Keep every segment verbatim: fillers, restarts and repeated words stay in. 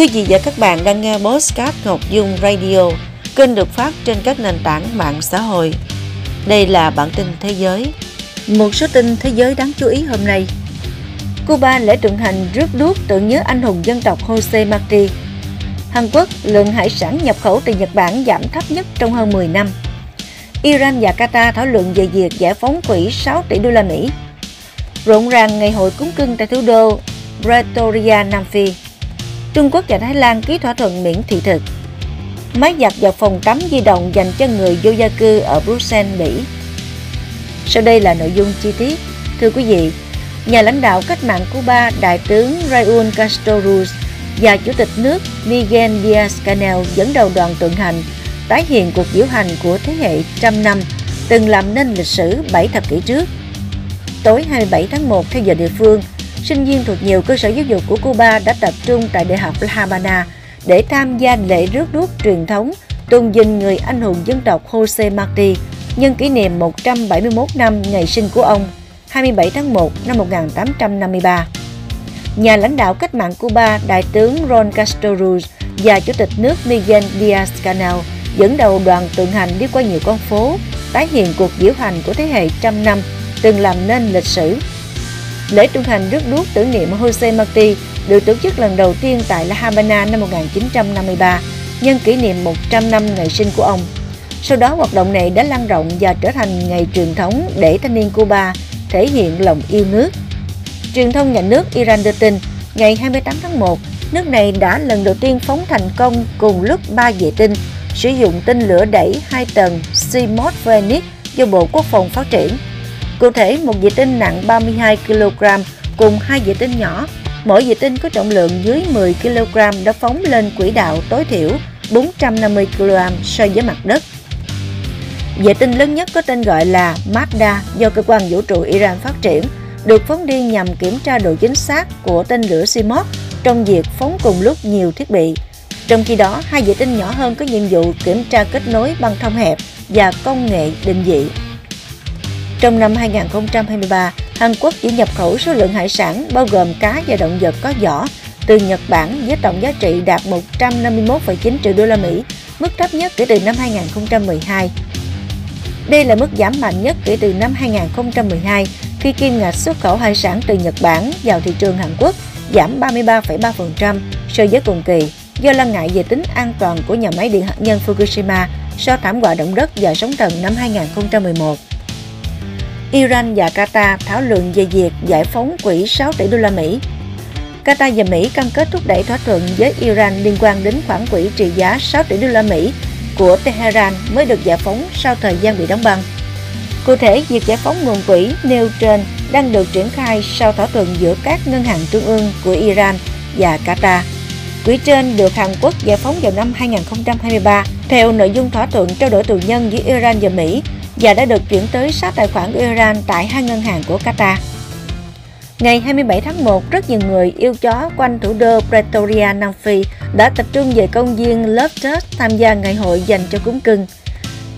Quý vị và các bạn đang nghe Podcast Ngọc Dung Radio, kênh được phát trên các nền tảng mạng xã hội. Đây là bản tin thế giới. Một số tin thế giới đáng chú ý hôm nay. Cuba lễ tượng hành rước đuốc tưởng nhớ anh hùng dân tộc José Martí. Hàn Quốc lượng hải sản nhập khẩu từ Nhật Bản giảm thấp nhất trong hơn mười năm. Iran và Qatar thảo luận về việc giải phóng quỹ sáu tỷ đô la Mỹ. Rộn ràng ngày hội cúng cưng tại thủ đô Pretoria, Nam Phi. Trung Quốc và Thái Lan ký thỏa thuận miễn thị thực. Máy giặt và phòng tắm di động dành cho người vô gia cư ở Brussels, Bỉ. Sau đây là nội dung chi tiết. Thưa quý vị, nhà lãnh đạo cách mạng Cuba Đại tướng Raúl Castro Ruz và Chủ tịch nước Miguel Díaz-Canel dẫn đầu đoàn tượng hành, tái hiện cuộc diễu hành của thế hệ trăm năm từng làm nên lịch sử bảy thập kỷ trước. Tối hai mươi bảy tháng một theo giờ địa phương, sinh viên thuộc nhiều cơ sở giáo dục của Cuba đã tập trung tại Đại học La Habana để tham gia lễ rước đuốc truyền thống tôn vinh người anh hùng dân tộc José Martí nhân kỷ niệm một trăm bảy mươi mốt năm ngày sinh của ông, hai mươi bảy tháng một năm một nghìn tám trăm năm mươi ba. Nhà lãnh đạo cách mạng Cuba Đại tướng Raúl Castro Ruz và Chủ tịch nước Miguel Díaz-Canel dẫn đầu đoàn tượng hành đi qua nhiều con phố, tái hiện cuộc diễu hành của thế hệ trăm năm từng làm nên lịch sử. Lễ tượng hành rước đuốc tưởng niệm José Martí được tổ chức lần đầu tiên tại La Habana năm một nghìn chín trăm năm mươi ba, nhân kỷ niệm một trăm năm ngày sinh của ông. Sau đó hoạt động này đã lan rộng và trở thành ngày truyền thống để thanh niên Cuba thể hiện lòng yêu nước. Truyền thông nhà nước Iran đưa tin, ngày hai mươi tám tháng một, nước này đã lần đầu tiên phóng thành công cùng lúc ba vệ tinh sử dụng tên lửa đẩy hai tầng Simorgh Venice do Bộ Quốc phòng phát triển. Cụ thể, một vệ tinh nặng ba mươi hai ki lô gam cùng hai vệ tinh nhỏ, mỗi vệ tinh có trọng lượng dưới mười ki lô gam đã phóng lên quỹ đạo tối thiểu bốn trăm năm mươi ki lô gam so với mặt đất. Vệ tinh lớn nhất có tên gọi là Mazda do cơ quan vũ trụ Iran phát triển, được phóng đi nhằm kiểm tra độ chính xác của tên lửa Simot trong việc phóng cùng lúc nhiều thiết bị. Trong khi đó, hai vệ tinh nhỏ hơn có nhiệm vụ kiểm tra kết nối băng thông hẹp và công nghệ định vị. Trong năm hai nghìn không trăm hai mươi ba, Hàn Quốc chỉ nhập khẩu số lượng hải sản bao gồm cá và động vật có vỏ từ Nhật Bản với tổng giá trị đạt một trăm năm mươi mốt phẩy chín triệu đô la Mỹ, mức thấp nhất kể từ năm hai nghìn không trăm mười hai. Đây là mức giảm mạnh nhất kể từ năm hai nghìn không trăm mười hai, khi kim ngạch xuất khẩu hải sản từ Nhật Bản vào thị trường Hàn Quốc giảm ba mươi ba phẩy ba phần trăm so với cùng kỳ do lo ngại về tính an toàn của nhà máy điện hạt nhân Fukushima sau thảm họa động đất và sóng thần năm hai nghìn không trăm mười một. Iran và Qatar thảo luận về việc giải phóng quỹ sáu tỷ đô la Mỹ. Qatar và Mỹ cam kết thúc đẩy thỏa thuận với Iran liên quan đến khoản quỹ trị giá sáu tỷ đô la Mỹ của Tehran mới được giải phóng sau thời gian bị đóng băng. Cụ thể, việc giải phóng nguồn quỹ nêu trên đang được triển khai sau thỏa thuận giữa các ngân hàng trung ương của Iran và Qatar. Quỹ trên được Hàn Quốc giải phóng vào năm hai nghìn không trăm hai mươi ba theo nội dung thỏa thuận trao đổi tù nhân giữa Iran và Mỹ và đã được chuyển tới sát tài khoản của Iran tại hai ngân hàng của Qatar. Ngày hai mươi bảy tháng một, rất nhiều người yêu chó quanh thủ đô Pretoria, Nam Phi đã tập trung về công viên Love Trust tham gia ngày hội dành cho cún cưng.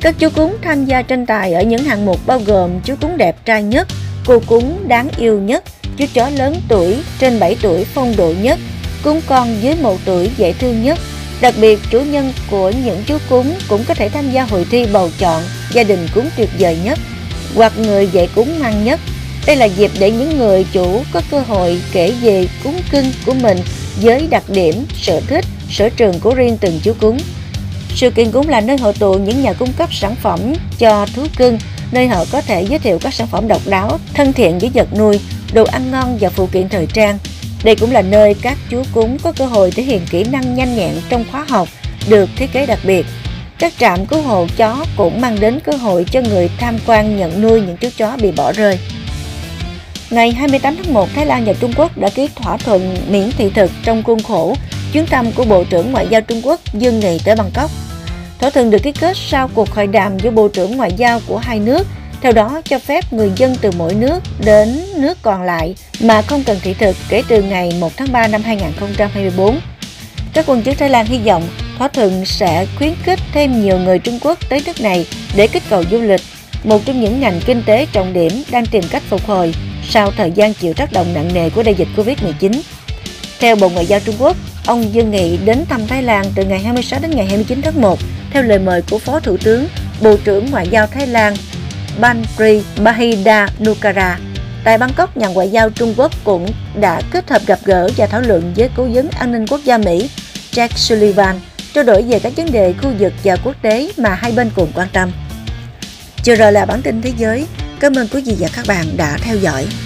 Các chú cún tham gia tranh tài ở những hạng mục bao gồm chú cún đẹp trai nhất, cô cún đáng yêu nhất, chú chó lớn tuổi trên bảy tuổi phong độ nhất, cún con dưới một tuổi dễ thương nhất. Đặc biệt, chủ nhân của những chú cún cũng có thể tham gia hội thi bầu chọn gia đình cún tuyệt vời nhất hoặc người dạy cún ngoan nhất. Đây là dịp để những người chủ có cơ hội kể về cún cưng của mình với đặc điểm, sở thích, sở trường của riêng từng chú cún. Sự kiện cũng là nơi hội tụ những nhà cung cấp sản phẩm cho thú cưng, nơi họ có thể giới thiệu các sản phẩm độc đáo, thân thiện với vật nuôi, đồ ăn ngon và phụ kiện thời trang. Đây cũng là nơi các chú cún có cơ hội thể hiện kỹ năng nhanh nhẹn trong khóa học được thiết kế đặc biệt. Các trạm cứu hộ chó cũng mang đến cơ hội cho người tham quan nhận nuôi những chú chó bị bỏ rơi. Ngày hai mươi tám tháng một, Thái Lan và Trung Quốc đã ký thỏa thuận miễn thị thực trong khuôn khổ chuyến thăm của Bộ trưởng Ngoại giao Trung Quốc Dương Nghị tới Bangkok. Thỏa thuận được ký kết sau cuộc hội đàm giữa Bộ trưởng Ngoại giao của hai nước, theo đó cho phép người dân từ mỗi nước đến nước còn lại mà không cần thị thực kể từ ngày một tháng ba năm hai nghìn không trăm hai mươi bốn. Các quan chức Thái Lan hy vọng thỏa thuận sẽ khuyến khích thêm nhiều người Trung Quốc tới nước này để kích cầu du lịch, một trong những ngành kinh tế trọng điểm đang tìm cách phục hồi sau thời gian chịu tác động nặng nề của đại dịch cô vít mười chín. Theo Bộ Ngoại giao Trung Quốc, Ông Dương Nghị đến thăm Thái Lan từ ngày hai mươi sáu đến ngày hai mươi chín tháng một theo lời mời của Phó Thủ tướng, Bộ trưởng Ngoại giao Thái Lan Banpri Bahida Nukara. Tại Bangkok, nhà ngoại giao Trung Quốc cũng đã kết hợp gặp gỡ và thảo luận với Cố vấn An ninh Quốc gia Mỹ Jack Sullivan, trao đổi về các vấn đề khu vực và quốc tế mà hai bên cùng quan tâm. Vừa rồi là bản tin thế giới. Cảm ơn quý vị và các bạn đã theo dõi.